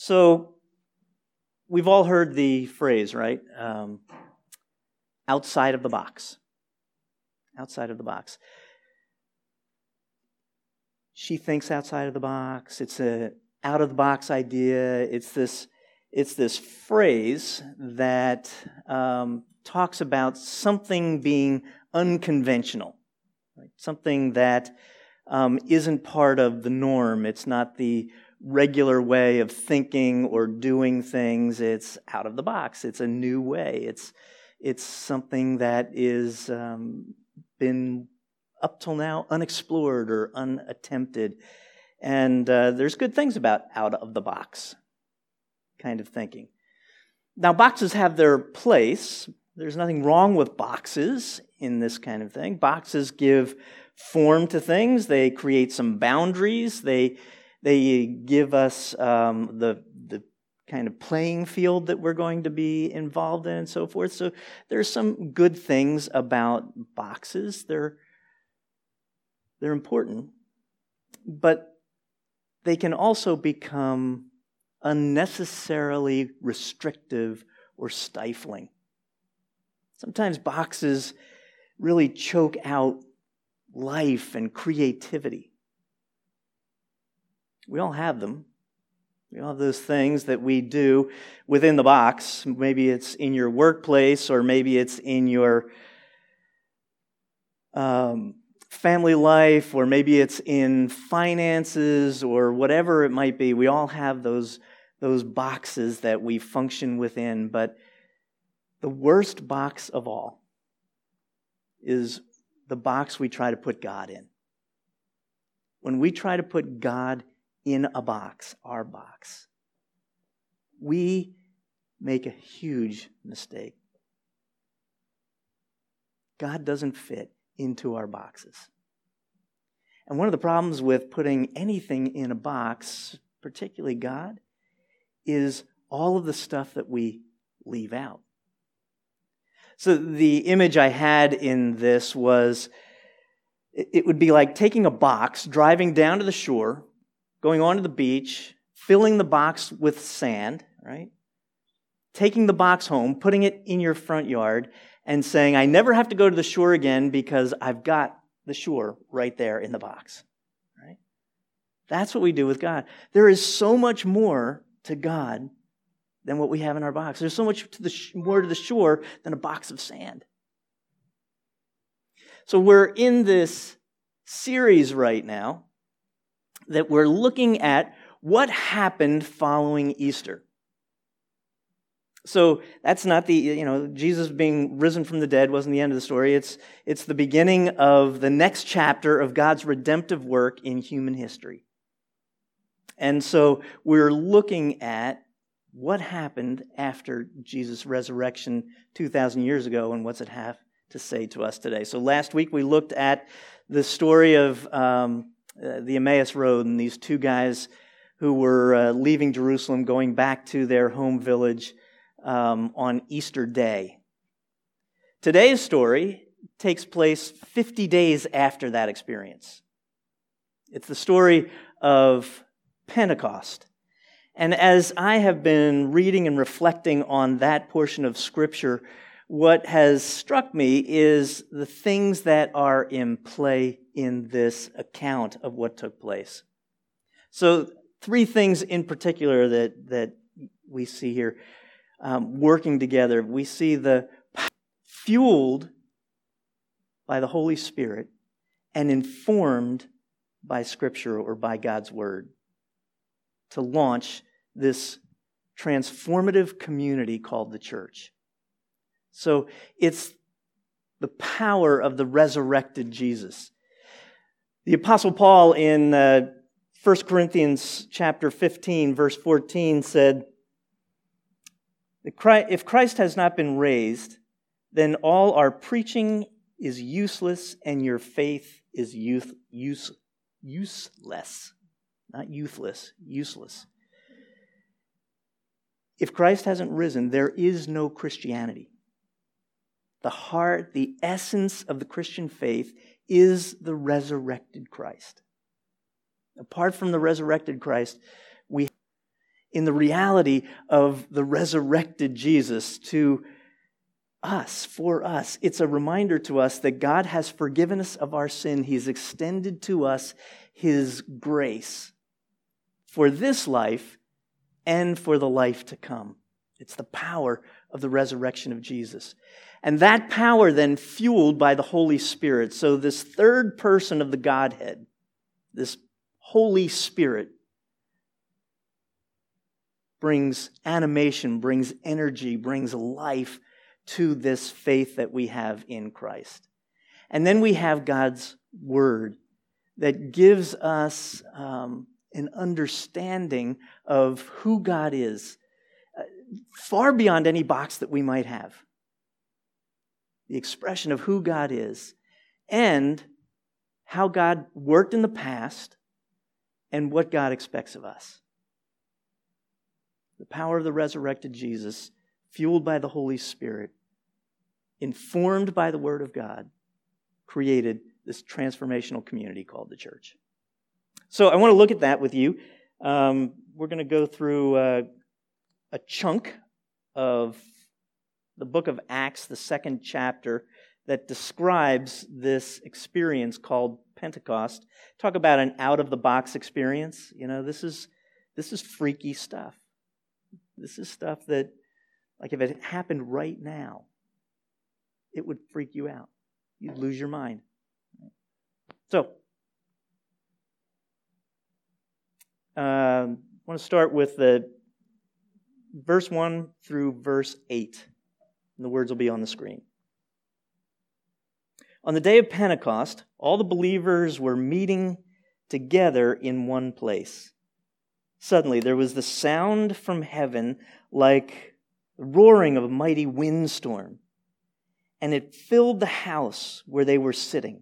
So we've all heard the phrase, right? Outside of the box. Outside of the box. She thinks outside of the box. It's an out-of-the-box idea. It's this phrase that talks about something being unconventional, right? Something that isn't part of the norm. It's not the regular way of thinking or doing things. It's out of the box. It's a new way. It's something that is been up till now unexplored or unattempted. And there's good things about out of the box kind of thinking. Now, boxes have their place. There's nothing wrong with boxes in this kind of thing. Boxes give form to things. They create some boundaries. They give us the kind of playing field that we're going to be involved in and so forth. So there's some good things about boxes. They're important. But they can also become unnecessarily restrictive or stifling. Sometimes boxes really choke out life and creativity. We all have them. We all have those things that we do within the box. Maybe it's in your workplace, or maybe it's in your family life, or maybe it's in finances, or whatever it might be. We all have those boxes that we function within, but the worst box of all is the box we try to put God in. When we try to put God in a box, our box, we make a huge mistake. God doesn't fit into our boxes. And one of the problems with putting anything in a box, particularly God, is all of the stuff that we leave out. So the image I had in this was, it would be like taking a box, driving down to the shore, going onto the beach, filling the box with sand, right? Taking the box home, putting it in your front yard, and saying, I never have to go to the shore again because I've got the shore right there in the box, right? That's what we do with God. There is so much more to God than what we have in our box. There's so much more to the shore than a box of sand. So we're in this series right now that we're looking at what happened following Easter. So that's not the, Jesus being risen from the dead wasn't the end of the story. It's the beginning of the next chapter of God's redemptive work in human history. And so we're looking at what happened after Jesus' resurrection 2,000 years ago, and what's it have to say to us today. So last week we looked at the story of the Emmaus Road and these two guys who were leaving Jerusalem, going back to their home village on Easter Day. Today's story takes place 50 days after that experience. It's the story of Pentecost. And as I have been reading and reflecting on that portion of Scripture, what has struck me is the things that are in play in this account of what took place. So three things in particular that we see here working together. We see the fueled by the Holy Spirit and informed by Scripture or by God's Word to launch this transformative community called the church. So it's the power of the resurrected Jesus. The Apostle Paul in 1 Corinthians chapter 15, verse 14 said, if Christ has not been raised, then all our preaching is useless and your faith is useless. Not youthless, useless. If Christ hasn't risen, there is no Christianity. The heart, the essence of the Christian faith is the resurrected Christ. Apart from the resurrected Christ, we in the reality of the resurrected Jesus to us, for us. It's a reminder to us that God has forgiven us of our sin. He's extended to us His grace for this life and for the life to come. It's the power of the resurrection of Jesus. And that power then fueled by the Holy Spirit. So this third person of the Godhead, this Holy Spirit, brings animation, brings energy, brings life to this faith that we have in Christ. And then we have God's Word that gives us an understanding of who God is, far beyond any box that we might have. The expression of who God is and how God worked in the past and what God expects of us. The power of the resurrected Jesus, fueled by the Holy Spirit, informed by the Word of God, created this transformational community called the church. So I want to look at that with you. We're going to go through a chunk of the book of Acts, the second chapter, that describes this experience called Pentecost. Talk about an out-of-the-box experience. You know, this is freaky stuff. This is stuff that, like, if it happened right now, it would freak you out. You'd lose your mind. So, I want to start with the verse 1 through verse 8. And the words will be on the screen. On the day of Pentecost, all the believers were meeting together in one place. Suddenly, there was the sound from heaven like the roaring of a mighty windstorm, and it filled the house where they were sitting.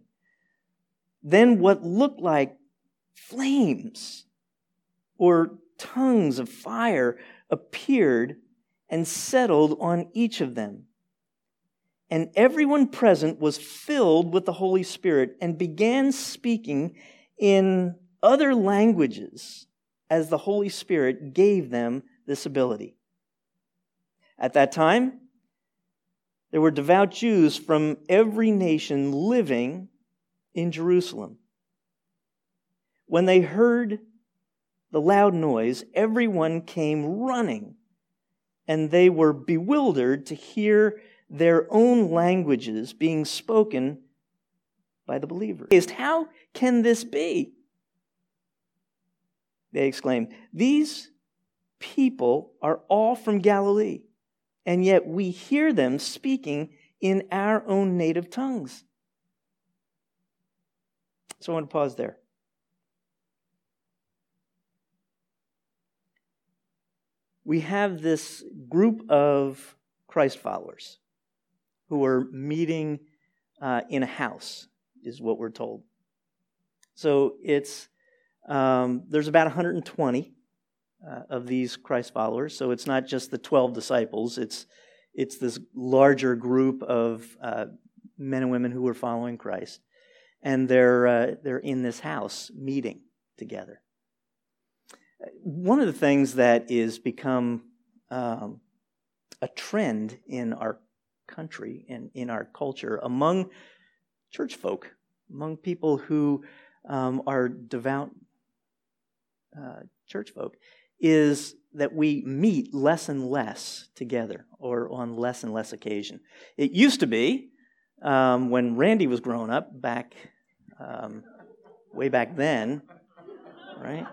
Then what looked like flames or tongues of fire appeared and settled on each of them. And everyone present was filled with the Holy Spirit and began speaking in other languages as the Holy Spirit gave them this ability. At that time, there were devout Jews from every nation living in Jerusalem. When they heard the loud noise, everyone came running, and they were bewildered to hear their own languages being spoken by the believers. How can this be? They exclaimed, "These people are all from Galilee, and yet we hear them speaking in our own native tongues." So I want to pause there. We have this group of Christ followers who are meeting in a house, is what we're told. So it's there's about 120 of these Christ followers. So it's not just the 12 disciples. It's this larger group of men and women who are following Christ, and they're in this house meeting together. One of the things that is become a trend in our country and in our culture among church folk, among people who are devout church folk, is that we meet less and less together or on less and less occasion. It used to be when Randy was growing up back, way back then, right?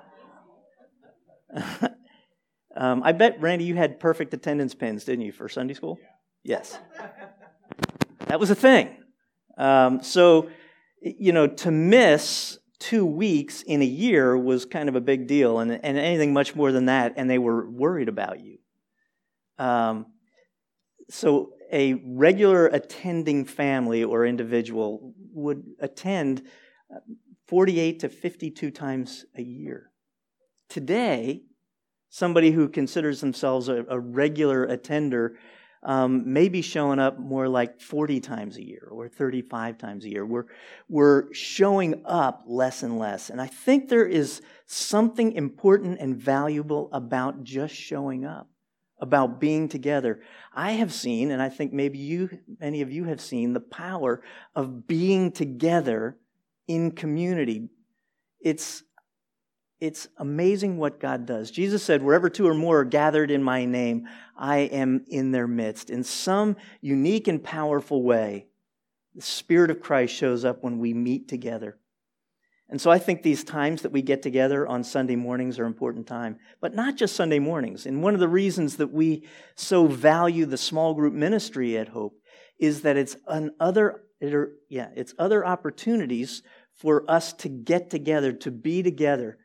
I bet, Randy, you had perfect attendance pins, didn't you, for Sunday school? Yeah. Yes. That was a thing. So, you know, to miss 2 weeks in a year was kind of a big deal, and anything much more than that, and they were worried about you. So a regular attending family or individual would attend 48 to 52 times a year. Today, somebody who considers themselves a regular attender maybe showing up more like 40 times a year or 35 times a year. We're showing up less and less. And I think there is something important and valuable about just showing up, about being together. I have seen, and I think maybe many of you have seen, the power of being together in community. It's amazing what God does. Jesus said, wherever two or more are gathered in my name, I am in their midst. In some unique and powerful way, the Spirit of Christ shows up when we meet together. And so I think these times that we get together on Sunday mornings are an important time, but not just Sunday mornings. And one of the reasons that we so value the small group ministry at Hope is that it's other opportunities for us to get together, to be together,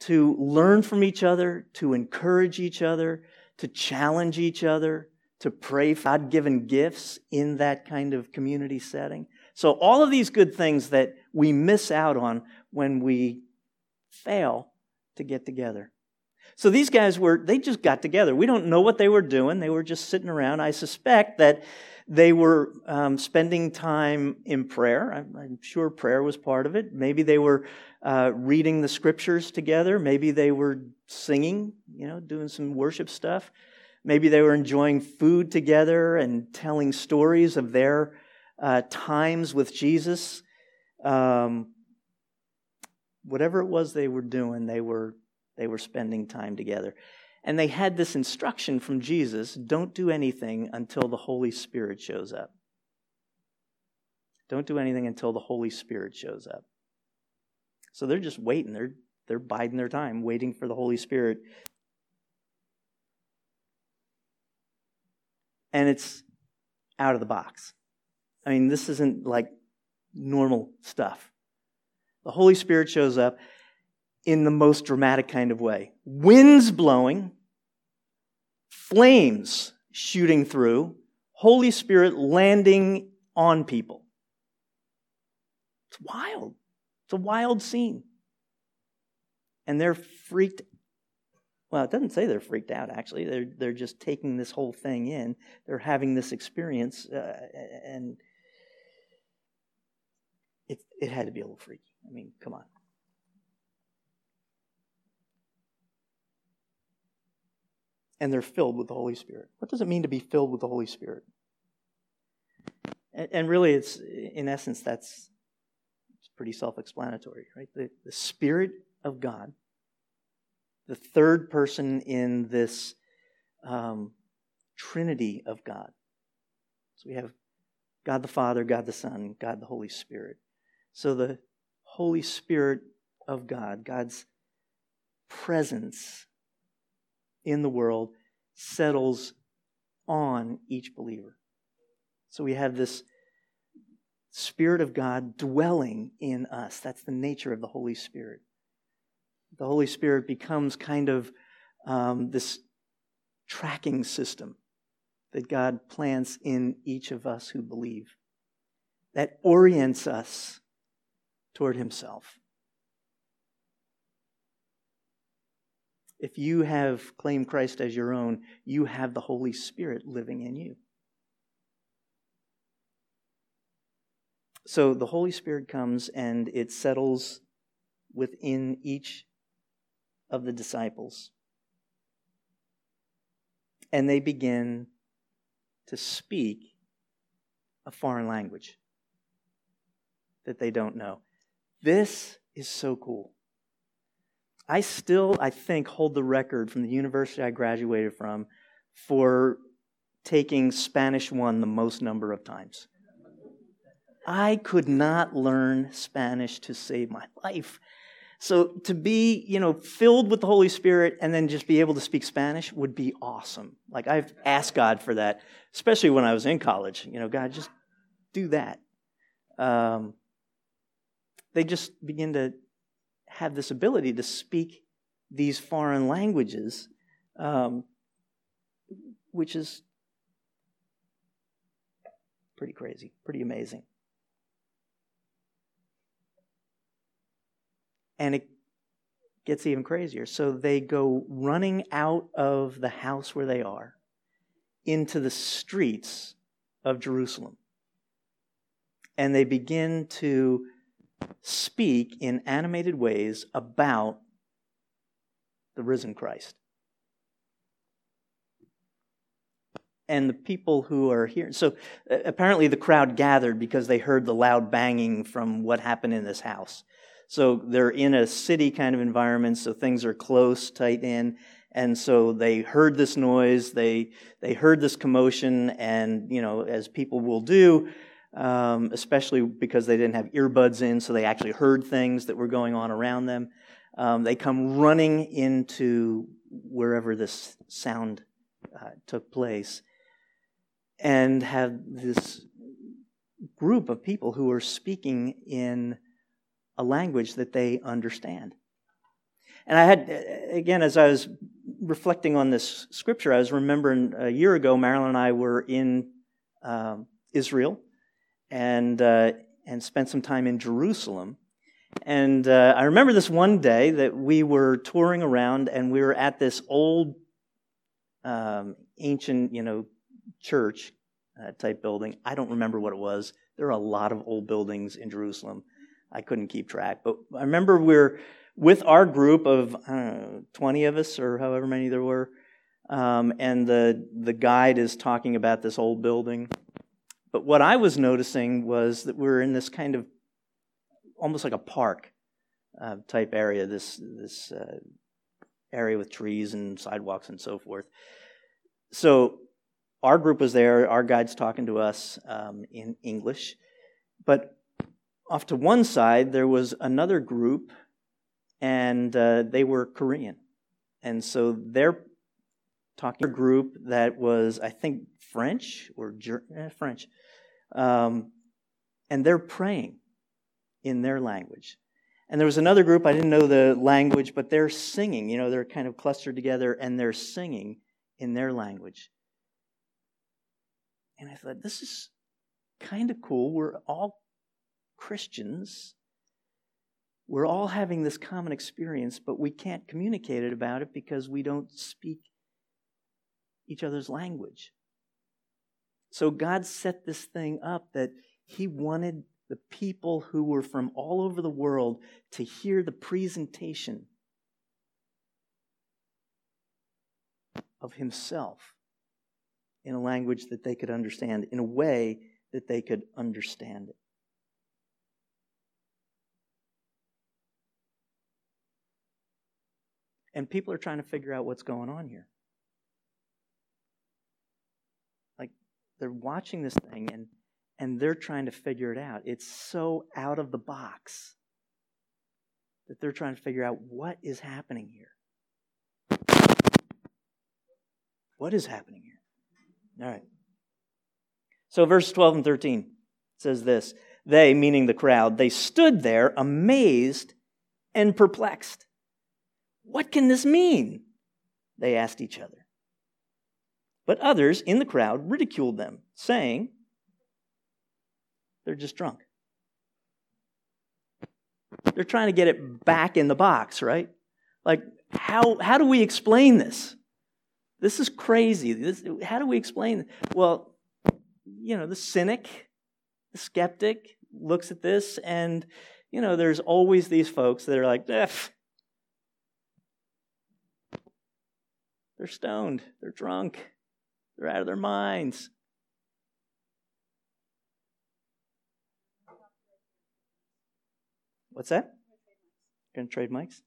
to learn from each other, to encourage each other, to challenge each other, to pray for God-given gifts in that kind of community setting. So all of these good things that we miss out on when we fail to get together. So these guys they just got together. We don't know what they were doing. They were just sitting around. I suspect that they were spending time in prayer. I'm sure prayer was part of it. Maybe they were reading the scriptures together. Maybe they were singing, doing some worship stuff. Maybe they were enjoying food together and telling stories of their times with Jesus. Whatever it was they were doing, they were spending time together. And they had this instruction from Jesus, don't do anything until the Holy Spirit shows up. Don't do anything until the Holy Spirit shows up. So they're just waiting. They're biding their time, waiting for the Holy Spirit. And it's out of the box. I mean, this isn't like normal stuff. The Holy Spirit shows up in the most dramatic kind of way. Winds blowing, flames shooting through, Holy Spirit landing on people. It's wild. It's a wild scene. And they're freaked. Well, it doesn't say they're freaked out, actually. They're just taking this whole thing in. They're having this experience, and it had to be a little freaky. I mean, come on. And they're filled with the Holy Spirit. What does it mean to be filled with the Holy Spirit? And really, it's in essence, it's pretty self-explanatory, right? The Spirit of God, the third person in this Trinity of God. So we have God the Father, God the Son, God the Holy Spirit. So the Holy Spirit of God, God's presence in the world, settles on each believer. So we have this Spirit of God dwelling in us. That's the nature of the Holy Spirit. The Holy Spirit becomes kind of this tracking system that God plants in each of us who believe, that orients us toward Himself. If you have claimed Christ as your own, you have the Holy Spirit living in you. So the Holy Spirit comes and it settles within each of the disciples. And they begin to speak a foreign language that they don't know. This is so cool. I still, I think, hold the record from the university I graduated from for taking Spanish 1 the most number of times. I could not learn Spanish to save my life. So to be, filled with the Holy Spirit and then just be able to speak Spanish would be awesome. Like, I've asked God for that, especially when I was in college. God, just do that. They just begin to have this ability to speak these foreign languages, which is pretty crazy, pretty amazing. And it gets even crazier. So they go running out of the house where they are into the streets of Jerusalem. And they begin to speak in animated ways about the risen Christ. And the people who are here, so apparently the crowd gathered because they heard the loud banging from what happened in this house. So they're in a city kind of environment, so things are close, tight in. And so they heard this noise, they heard this commotion, and, you know, as people will do, especially because they didn't have earbuds in, so they actually heard things that were going on around them. They come running into wherever this sound took place and have this group of people who are speaking in a language that they understand. And I had, again, as I was reflecting on this scripture, I was remembering a year ago, Marilyn and I were in Israel and spent some time in Jerusalem. And I remember this one day that we were touring around and we were at this old ancient, church type building. I don't remember what it was. There are a lot of old buildings in Jerusalem. I couldn't keep track. But I remember we're with our group of, 20 of us or however many there were, and the guide is talking about this old building. But what I was noticing was that we're in this kind of almost like a park type area, this area with trees and sidewalks and so forth. So our group was there, our guide's talking to us in English, but off to one side there was another group, and they were Korean. And so they're talking to a group that was, I think, French. And they're praying in their language. And there was another group, I didn't know the language, but they're singing. They're kind of clustered together and they're singing in their language. And I thought, this is kind of cool. We're all Christians. We're all having this common experience, but we can't communicate it about it because we don't speak each other's language. So God set this thing up that He wanted the people who were from all over the world to hear the presentation of Himself in a language that they could understand, in a way that they could understand it. And people are trying to figure out what's going on here. Like, they're watching this thing and they're trying to figure it out. It's so out of the box that they're trying to figure out what is happening here. What is happening here? All right. So verse 12 and 13 says this. They, meaning the crowd, they stood there amazed and perplexed. What can this mean? They asked each other. But others in the crowd ridiculed them, saying, they're just drunk. They're trying to get it back in the box, right? Like, how do we explain this? This is crazy. How do we explain this? Well, the cynic, the skeptic looks at this, and, there's always these folks that are like, they're stoned, they're drunk, they're out of their minds. What's that? Going to trade mics?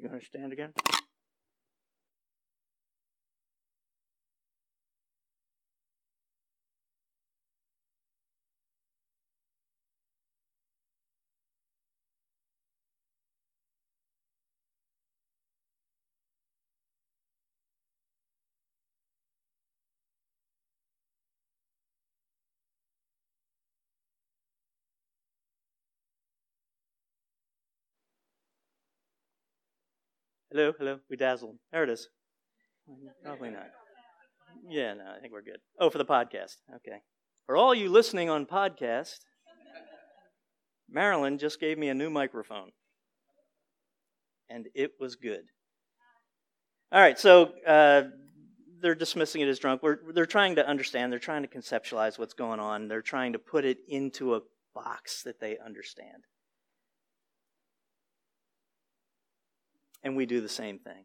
You going to stand again? Hello, we dazzled. There it is. Probably not. Yeah, no, I think we're good. Oh, for the podcast. Okay. For all you listening on podcast, Marilyn just gave me a new microphone. And it was good. All right, so they're dismissing it as drunk. They're trying to understand. They're trying to conceptualize what's going on. They're trying to put it into a box that they understand. And we do the same thing.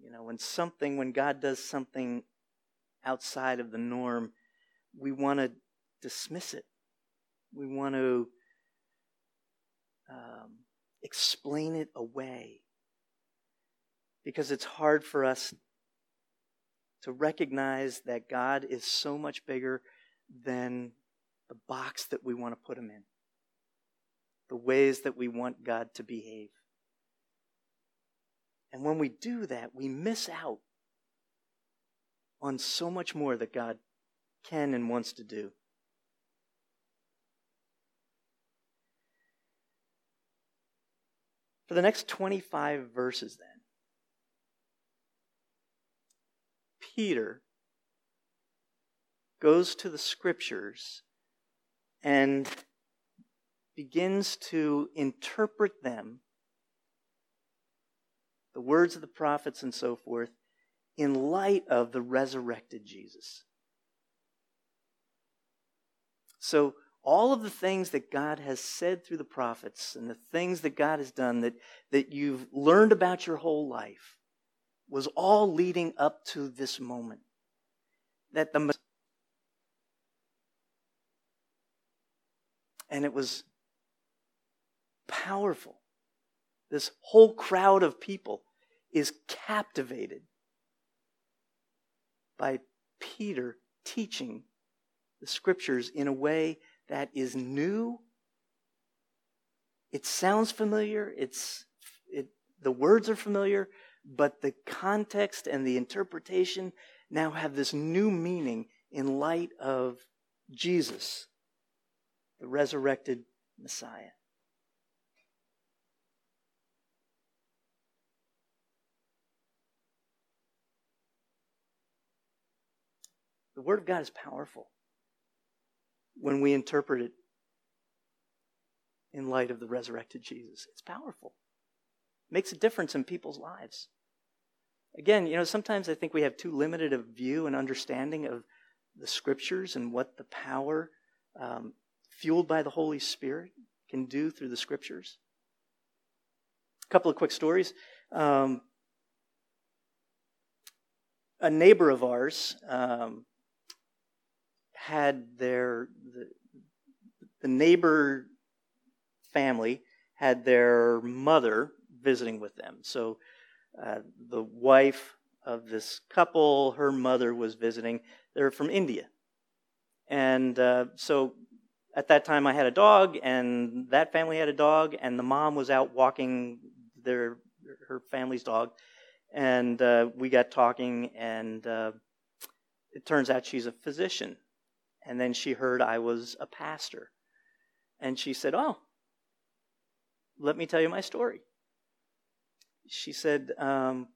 You know, when God does something outside of the norm, we want to dismiss it. We want to explain it away, because it's hard for us to recognize that God is so much bigger than the box that we want to put him in, the ways that we want God to behave. And when we do that, we miss out on so much more that God can and wants to do. For the next 25 verses then, Peter goes to the Scriptures and begins to interpret them, the words of the prophets and so forth, in light of the resurrected Jesus. So all of the things that God has said through the prophets and the things that God has done that you've learned about your whole life was all leading up to this moment. And it was powerful. This whole crowd of people is captivated by Peter teaching the Scriptures in a way that is new. It sounds familiar. The words are familiar, but the context and the interpretation now have this new meaning in light of Jesus, the resurrected Messiah. The Word of God is powerful when we interpret it in light of the resurrected Jesus. It's powerful. It makes a difference in people's lives. Again, sometimes I think we have too limited a view and understanding of the Scriptures and what the power fueled by the Holy Spirit can do through the Scriptures. A couple of quick stories. A neighbor of ours had the neighbor family had their mother visiting with them. So the wife of this couple, her mother was visiting. They're from India. And so at that time I had a dog, and that family had a dog, and the mom was out walking her family's dog. And we got talking, and it turns out she's a physician. And then she heard I was a pastor. And she said, "Oh, let me tell you my story." She said, my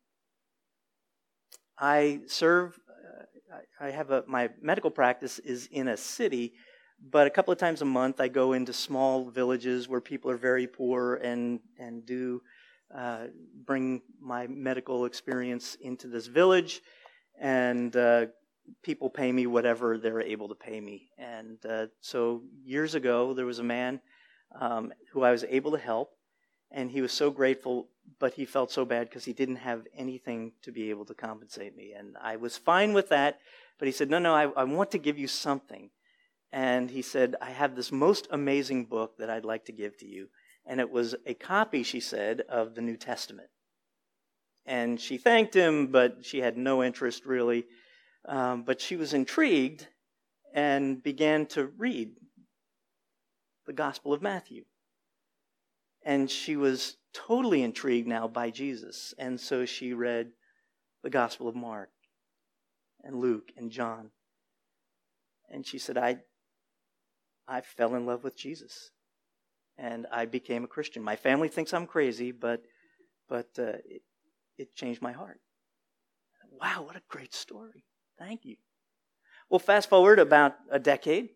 medical practice is in a city, but a couple of times a month I go into small villages where people are very poor and do bring my medical experience into this village, and people pay me whatever they're able to pay me. And so years ago, there was a man who I was able to help, and he was so grateful, but he felt so bad because he didn't have anything to be able to compensate me. And I was fine with that, but he said, no, I want to give you something. And he said, "I have this most amazing book that I'd like to give to you." And it was a copy, she said, of the New Testament. And she thanked him, but she had no interest really. But she was intrigued and began to read the Gospel of Matthew. And she was totally intrigued now by Jesus. And so she read the Gospel of Mark and Luke and John. And she said, I fell in love with Jesus. And I became a Christian. My family thinks I'm crazy, but it changed my heart. Wow, what a great story. Thank you. Well, fast forward about a decade,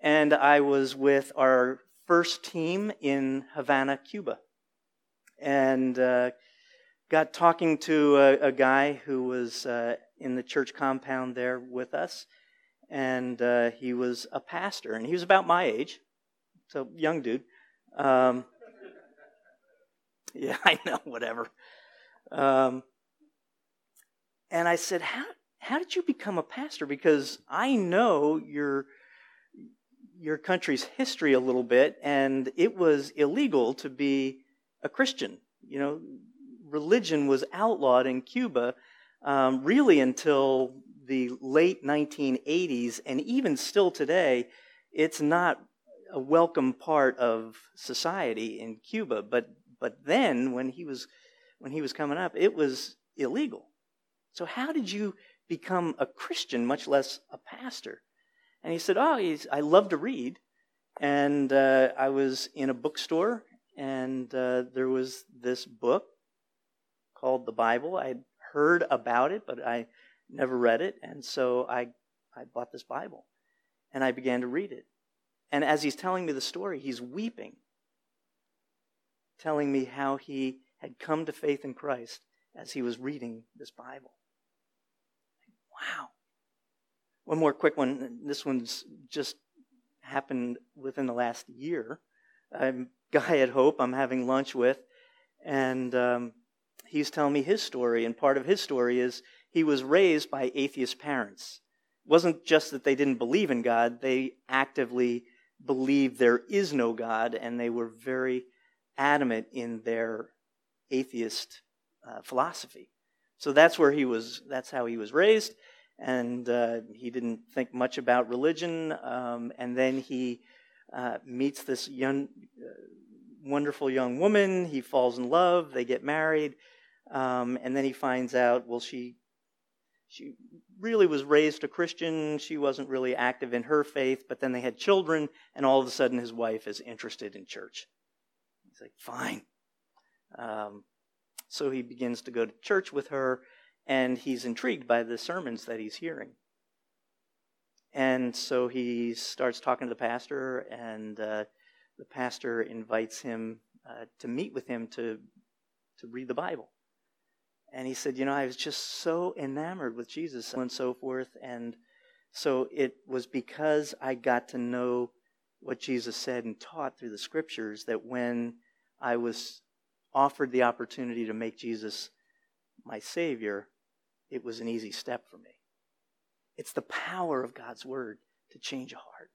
and I was with our first team in Havana, Cuba, and got talking to a guy who was in the church compound there with us, and he was a pastor, and he was about my age, so young dude. Yeah, I know, whatever. And I said, how did you become a pastor? Because I know your country's history a little bit, and it was illegal to be a Christian. You know, religion was outlawed in Cuba really until the late 1980s, and even still today, it's not a welcome part of society in Cuba. But then, when he was coming up, it was illegal. So how did you become a Christian, much less a pastor? And he said, I love to read. And I was in a bookstore, and there was this book called the Bible. I had heard about it, but I never read it. And so I bought this Bible, and I began to read it. And as he's telling me the story, he's weeping, telling me how he had come to faith in Christ as he was reading this Bible. Wow. One more quick one. This one's just happened within the last year. I'm a guy at Hope I'm having lunch with, and he's telling me his story, and part of his story is he was raised by atheist parents. It wasn't just that they didn't believe in God, they actively believed there is no God, and they were very adamant in their atheist philosophy. So that's how he was raised, and he didn't think much about religion, and then he meets this wonderful young woman, he falls in love, they get married, and then he finds out, well, she really was raised a Christian, she wasn't really active in her faith, but then they had children, and all of a sudden his wife is interested in church. He's like, fine. So he begins to go to church with her, and he's intrigued by the sermons that he's hearing. And so he starts talking to the pastor, and the pastor invites him to meet with him to read the Bible. And he said, I was just so enamored with Jesus and so forth, and so it was because I got to know what Jesus said and taught through the Scriptures that when I was offered the opportunity to make Jesus my Savior, it was an easy step for me. It's the power of God's Word to change a heart.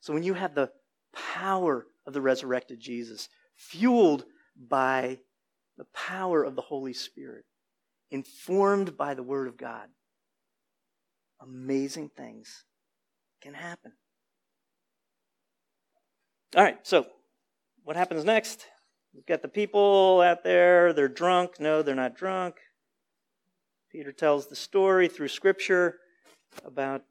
So when you have the power of the resurrected Jesus, fueled by the power of the Holy Spirit, informed by the Word of God, amazing things can happen. All right, so what happens next? We've got the people out there. They're drunk. No, they're not drunk. Peter tells the story through Scripture about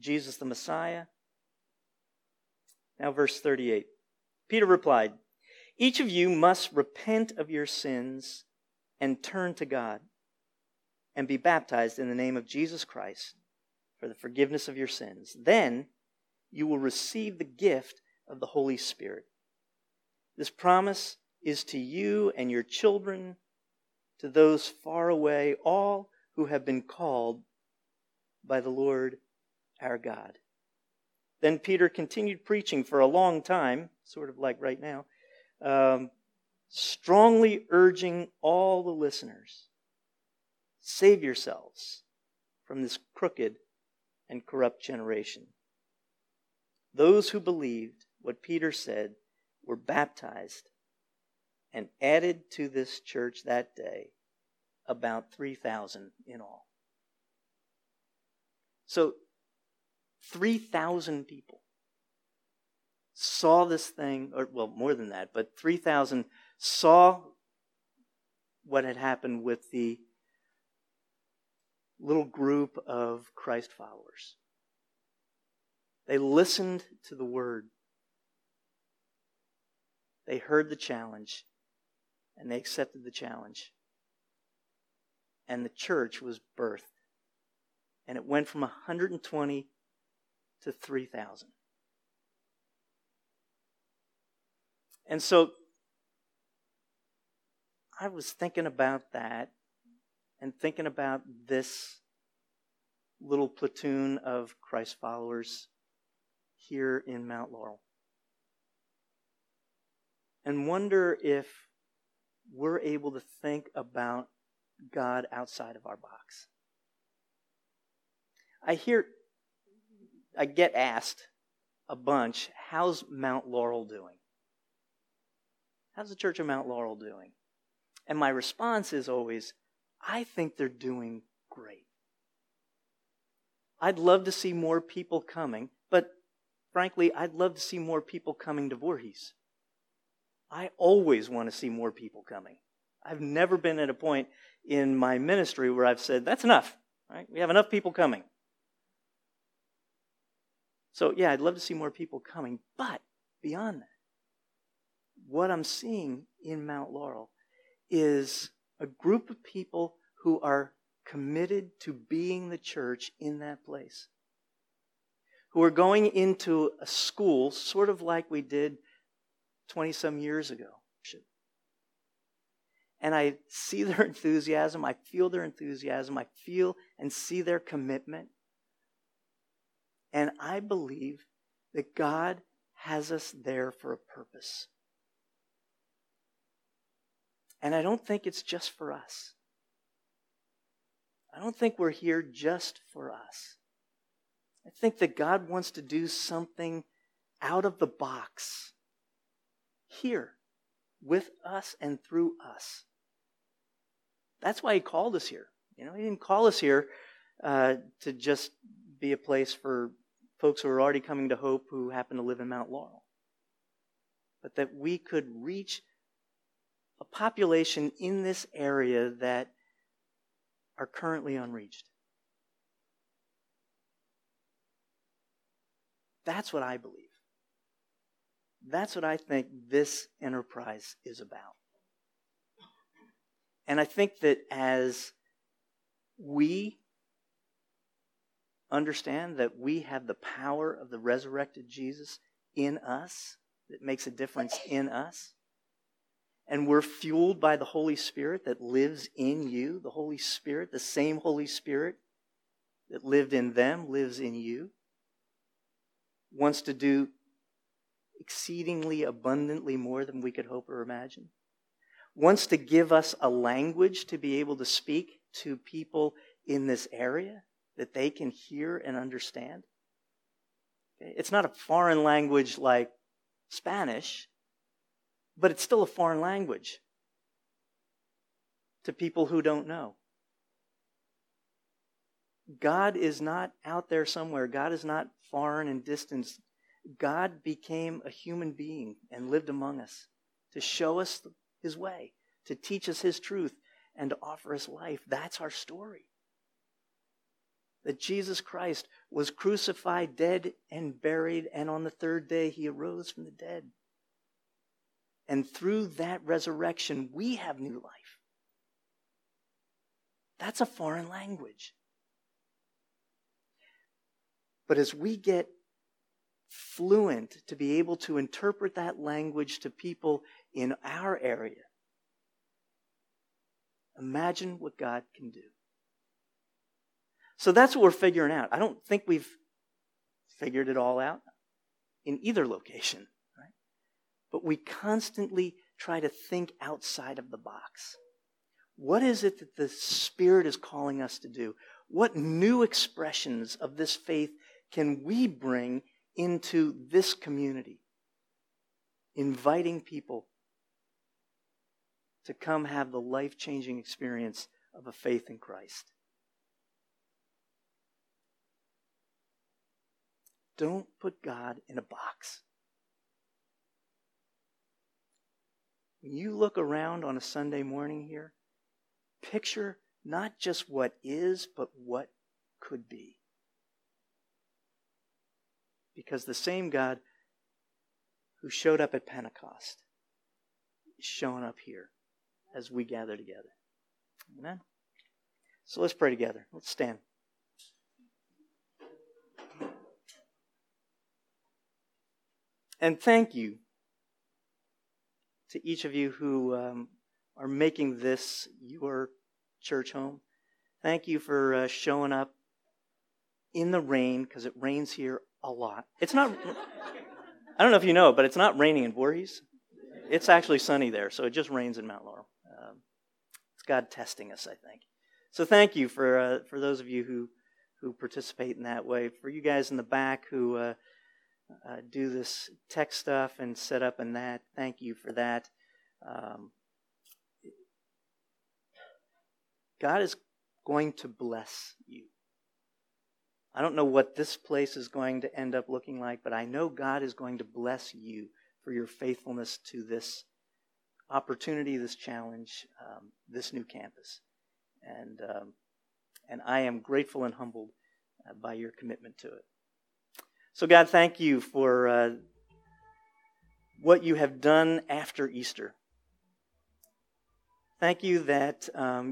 Jesus the Messiah. Now, verse 38. Peter replied, "Each of you must repent of your sins and turn to God and be baptized in the name of Jesus Christ for the forgiveness of your sins. Then you will receive the gift of the Holy Spirit. This promise is to you and your children, to those far away, all who have been called by the Lord our God." Then Peter continued preaching for a long time, sort of like right now, strongly urging all the listeners, save yourselves from this crooked and corrupt generation. Those who believed what Peter said were baptized, and added to this church that day about 3,000 in all. So 3,000 people saw this thing, or well, more than that, but 3,000 saw what had happened with the little group of Christ followers. They listened to the word. They heard the challenge, and they accepted the challenge. and the church was birthed. And it went from 120 to 3,000. And so I was thinking about that and thinking about this little platoon of Christ followers here in Mount Laurel, and wonder if we're able to think about God outside of our box. I get asked a bunch, how's Mount Laurel doing? How's the Church of Mount Laurel doing? And my response is always, I think they're doing great. I'd love to see more people coming, but frankly, I'd love to see more people coming to Voorhees. I always want to see more people coming. I've never been at a point in my ministry where I've said, that's enough, right? We have enough people coming. So yeah, I'd love to see more people coming, but beyond that, what I'm seeing in Mount Laurel is a group of people who are committed to being the church in that place, who are going into a school sort of like we did 20-some years ago. And I see their enthusiasm, I feel their enthusiasm, I feel and see their commitment. And I believe that God has us there for a purpose. And I don't think it's just for us. I don't think we're here just for us. I think that God wants to do something out of the box here with us and through us. That's why he called us here. You know, he didn't call us here to just be a place for folks who are already coming to Hope who happen to live in Mount Laurel, but that we could reach a population in this area that are currently unreached. That's what I believe. That's what I think this enterprise is about. And I think that as we understand that we have the power of the resurrected Jesus in us, that makes a difference in us, and we're fueled by the Holy Spirit that lives in you, the Holy Spirit, the same Holy Spirit that lived in them, lives in you, wants to do exceedingly abundantly more than we could hope or imagine, wants to give us a language to be able to speak to people in this area that they can hear and understand. It's not a foreign language like Spanish, but it's still a foreign language to people who don't know. God is not out there somewhere. God is not foreign and distant. God became a human being and lived among us to show us his way, to teach us his truth, and to offer us life. That's our story. That Jesus Christ was crucified, dead, and buried, and on the third day he arose from the dead. And through that resurrection, we have new life. That's a foreign language. But as we get fluent to be able to interpret that language to people in our area, imagine what God can do. So that's what we're figuring out. I don't think we've figured it all out in either location, right? But we constantly try to think outside of the box. What is it that the Spirit is calling us to do? What new expressions of this faith can we bring into this community, inviting people to come have the life-changing experience of a faith in Christ? Don't put God in a box. When you look around on a Sunday morning here, picture not just what is, but what could be. Because the same God who showed up at Pentecost is showing up here as we gather together. Amen. So let's pray together. Let's stand. And thank you to each of you who are making this your church home. Thank you for showing up in the rain, because it rains here a lot. It's not, I don't know if you know, but it's not raining in Voorhees. It's actually sunny there, so it just rains in Mount Laurel. It's God testing us, I think. So thank you for those of you who participate in that way. For you guys in the back who do this tech stuff and set up and that, thank you for that. God is going to bless you. I don't know what this place is going to end up looking like, but I know God is going to bless you for your faithfulness to this opportunity, this challenge, this new campus. And I am grateful and humbled by your commitment to it. So God, thank you for what you have done after Easter. Thank you that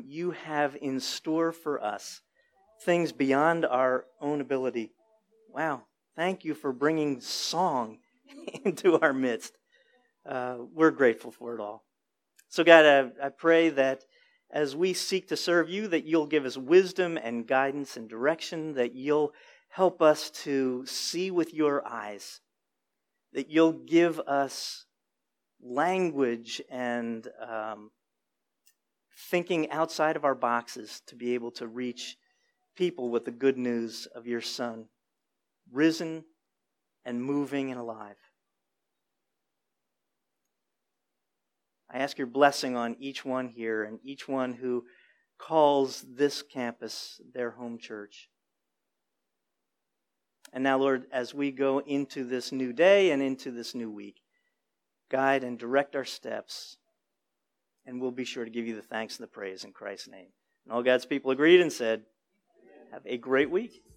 you have in store for us things beyond our own ability. Wow, thank you for bringing song into our midst. We're grateful for it all. So God, I pray that as we seek to serve you, that you'll give us wisdom and guidance and direction, that you'll help us to see with your eyes, that you'll give us language and thinking outside of our boxes to be able to reach people with the good news of your Son, risen and moving and alive. I ask your blessing on each one here and each one who calls this campus their home church. And now, Lord, as we go into this new day and into this new week, guide and direct our steps, and we'll be sure to give you the thanks and the praise in Christ's name. And all God's people agreed and said, have a great week.